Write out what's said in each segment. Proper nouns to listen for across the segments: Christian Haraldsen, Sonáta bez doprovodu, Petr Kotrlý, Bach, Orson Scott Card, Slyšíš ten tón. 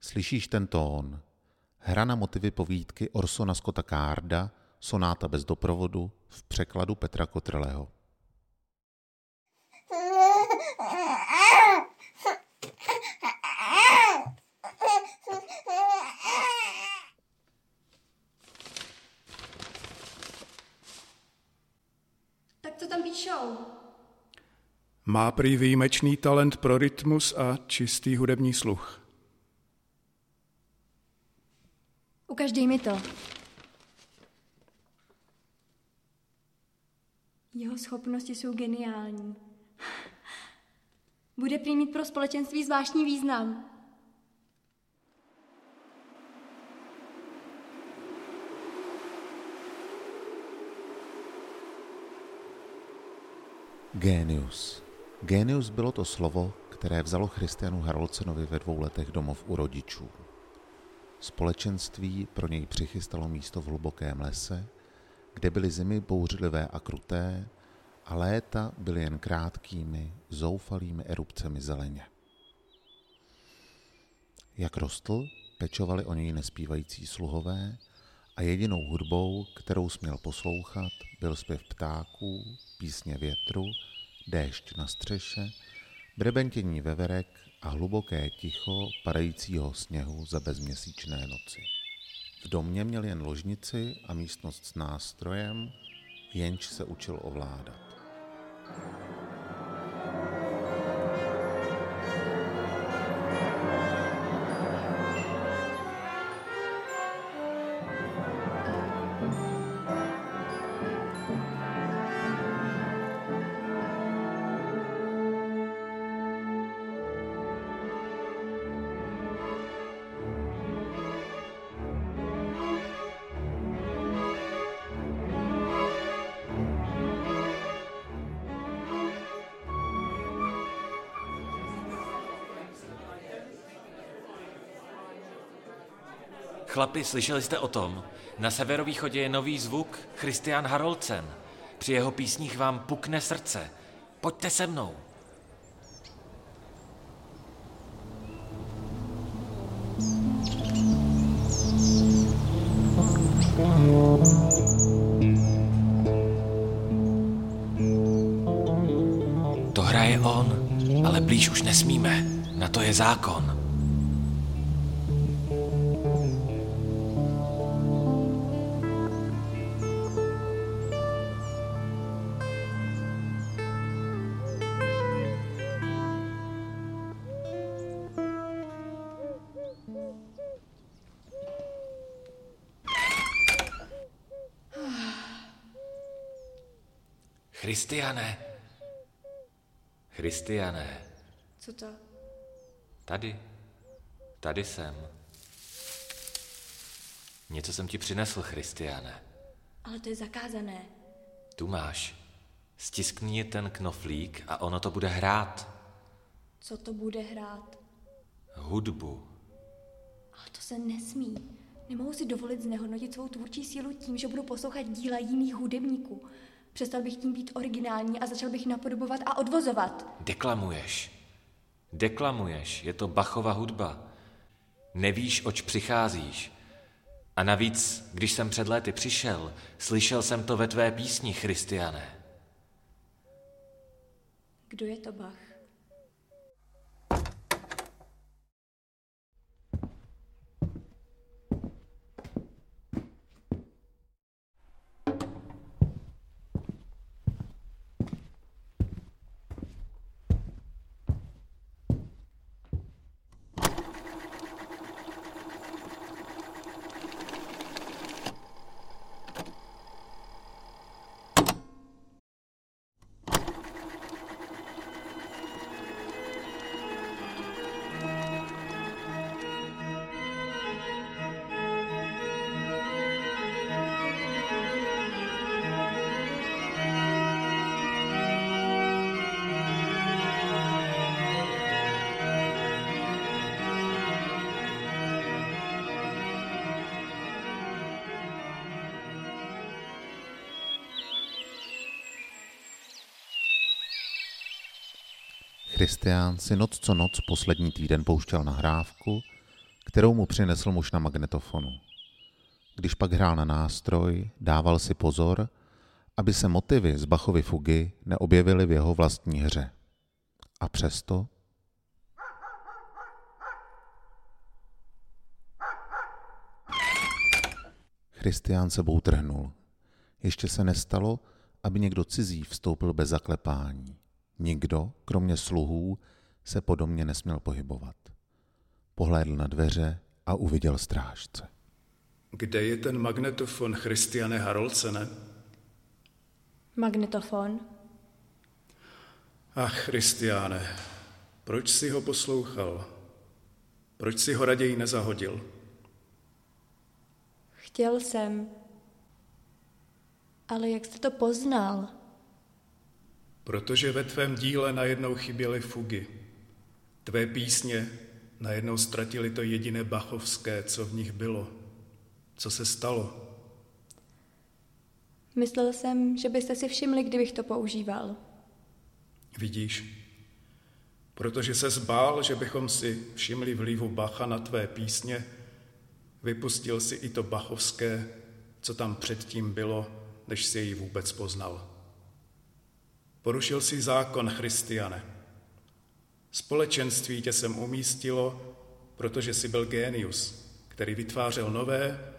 Slyšíš ten tón. Hra na motivy povídky Orsona Scotta Carda Sonáta bez doprovodu v překladu Petra Kotrlého. Tak to tam píšou. Má prý výjimečný talent pro rytmus a čistý hudební sluch. Ukaždej mi to. Jeho schopnosti jsou geniální. Bude prý mít pro společenství zvláštní význam. Génius. Génius bylo to slovo, které vzalo Christianu Haraldsenovi ve 2 letech domov u rodičů. Společenství pro něj přichystalo místo v hlubokém lese, kde byly zimy bouřlivé a kruté a léta byly jen krátkými, zoufalými erupcemi zeleně. Jak rostl, pečovali o něj nespívající sluhové a jedinou hudbou, kterou směl poslouchat, byl zpěv ptáků, písně větru, déšť na střeše, brebentění veverek a hluboké ticho padajícího sněhu za bezměsíčné noci. V domě měl jen ložnici a místnost s nástrojem, jenž se učil ovládat. Chlapi, slyšeli jste o tom? Na severovýchodě je nový zvuk Christian Haraldsen. Při jeho písních vám pukne srdce. Pojďte se mnou. To hraje on, ale blíž už nesmíme. Na to je zákon. Christiane. Co to? Tady jsem. Něco jsem ti přinesl, Christiane. Ale to je zakázané. Tu máš. Stiskni ten knoflík a ono to bude hrát. Co to bude hrát? Hudbu. Ale to se nesmí. Nemohu si dovolit znehodnotit svou tvůrčí sílu tím, že budu poslouchat díla jiných hudebníků. Přestal bych tím být originální a začal bych napodobovat a odvozovat. Deklamuješ. Je to Bachova hudba. Nevíš, oč přicházíš. A navíc, když jsem před léty přišel, slyšel jsem to ve tvé písni, Christiane. Kdo je to Bach? Christian si noc co noc poslední týden pouštěl nahrávku, kterou mu přinesl muž na magnetofonu. Když pak hrál na nástroj, dával si pozor, aby se motivy z Bachovy fugy neobjevily v jeho vlastní hře. A přesto... Christian sebou trhnul. Ještě se nestalo, aby někdo cizí vstoupil bez zaklepání. Nikdo, kromě sluhů, se po domě nesměl pohybovat. Pohlédl na dveře a uviděl strážce. Kde je ten magnetofon, Christiane Haraldsene? Magnetofon? Ach, Christiane, proč si ho poslouchal? Proč si ho raději nezahodil? Chtěl jsem. Ale jak jste to poznal? Protože ve tvém díle najednou chyběly fugy. Tvé písně najednou ztratily to jediné bachovské, co v nich bylo. Co se stalo? Myslel jsem, že byste si všimli, kdybych to používal. Vidíš? Protože ses bál, že bychom si všimli vlivu Bacha na tvé písně, vypustil si i to bachovské, co tam předtím bylo, než si ji vůbec poznal. Porušil si zákon, Christiane. Společenství tě sem umístilo, protože jsi byl génius, který vytvářel nové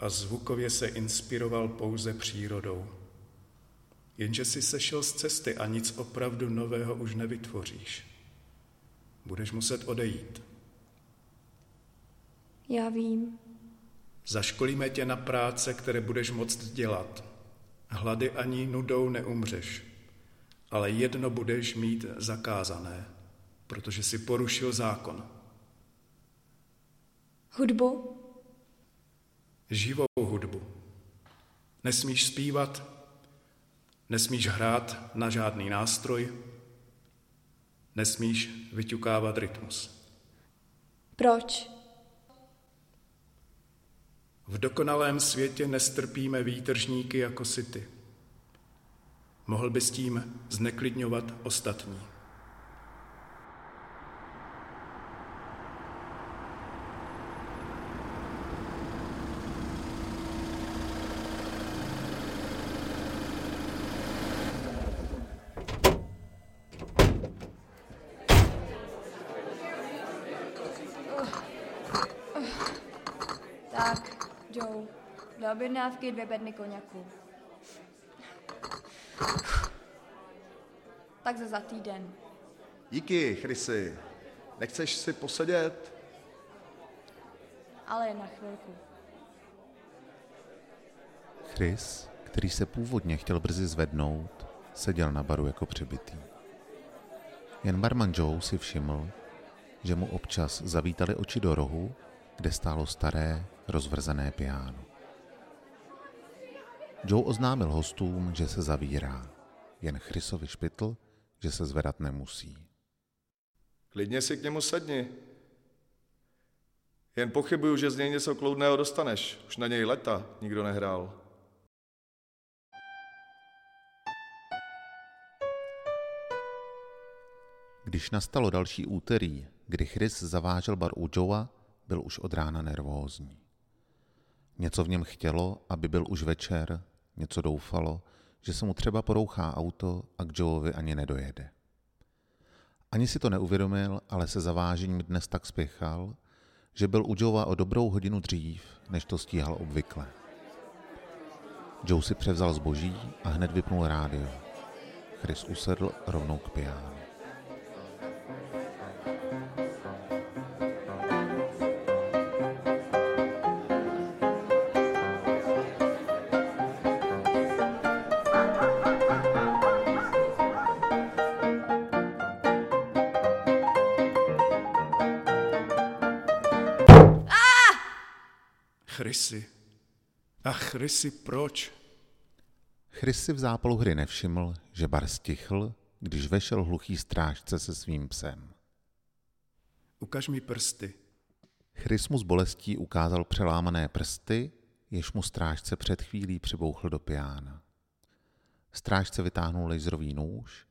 a zvukově se inspiroval pouze přírodou. Jenže jsi sešel z cesty a nic opravdu nového už nevytvoříš. Budeš muset odejít. Já vím. Zaškolíme tě na práce, které budeš moct dělat. Hlady ani nudou neumřeš. Ale jedno budeš mít zakázané, protože jsi porušil zákon. Hudbu? Živou hudbu. Nesmíš zpívat, nesmíš hrát na žádný nástroj, nesmíš vyťukávat rytmus. Proč? V dokonalém světě nestrpíme výtržníky jako si ty. Mohl by s tím zneklidňovat ostatní. Tak, Joe, do objednávky 2 bedny koněku. Takže za týden. Díky, Chrisy. Nechceš si posedět? Ale jen na chvilku. Chris, který se původně chtěl brzy zvednout, seděl na baru jako přebitý. Jen barman Joe si všiml, že mu občas zavítaly oči do rohu, kde stálo staré, rozvrzené piano. Joe oznámil hostům, že se zavírá. Jen Chrisovi špitl, že se zvedat nemusí. Klidně si k němu sedni. Jen pochybuju, že z něj něco kloudného dostaneš. Už na něj leta nikdo nehrál. Když nastalo další úterý, kdy Chris zavážel bar u Joea, byl už od rána nervózní. Něco v něm chtělo, aby byl už večer, něco doufalo, že se mu třeba porouchá auto a k Joeovi ani nedojede. Ani si to neuvědomil, ale se zavážením dnes tak spěchal, že byl u Joea o dobrou hodinu dřív, než to stíhal obvykle. Joe si převzal zboží a hned vypnul rádio. Chris usedl rovnou k pianu. Chrisy. Ach, Chrisy, proč? Chrisy v zápalu hry nevšiml, že bar stichl, když vešel hluchý strážce se svým psem. Ukaž mi prsty. Chris mu s bolestí ukázal přelámané prsty, jež mu strážce před chvílí přibouchl do piána. Strážce vytáhnul laserový nůž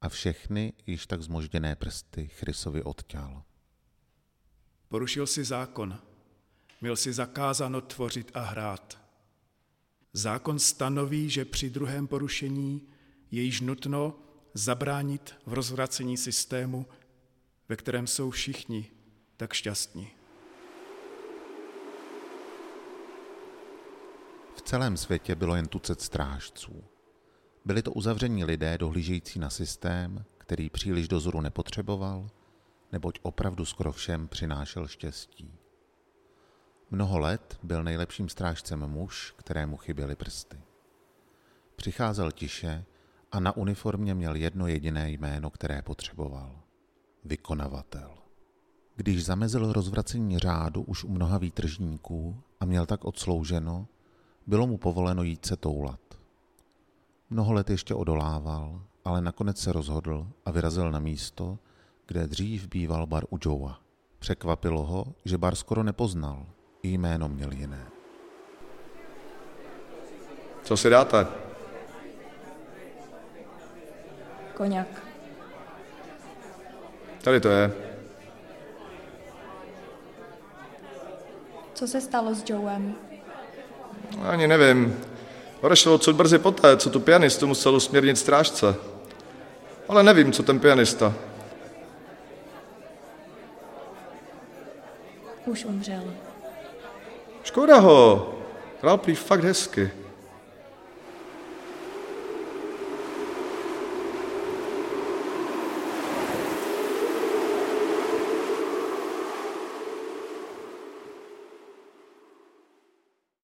a všechny již tak zmožděné prsty Chrisovi odťal. Porušil si zákon. Měl si zakázáno tvořit a hrát. Zákon stanoví, že při druhém porušení je již nutno zabránit v rozvracení systému, ve kterém jsou všichni tak šťastní. V celém světě bylo jen tucet strážců. Byli to uzavření lidé dohlížející na systém, který příliš dozoru nepotřeboval, neboť opravdu skoro všem přinášel štěstí. Mnoho let byl nejlepším strážcem muž, kterému chyběly prsty. Přicházel tiše a na uniformě měl jedno jediné jméno, které potřeboval. Vykonavatel. Když zamezil rozvracení řádu už u mnoha výtržníků a měl tak odslouženo, bylo mu povoleno jít se toulat. Mnoho let ještě odolával, ale nakonec se rozhodl a vyrazil na místo, kde dřív býval bar u Joea. Překvapilo ho, že bar skoro nepoznal, i jméno měl jiné. Co si dáte? Koňak. Tady to je. Co se stalo s Joem? Ani nevím. Odešel odsud brzy poté, co tu pianistu musel usměrnit strážce. Ale nevím, co ten pianista. Už umřel. Škoda ho. Hrál prý fakt hezky.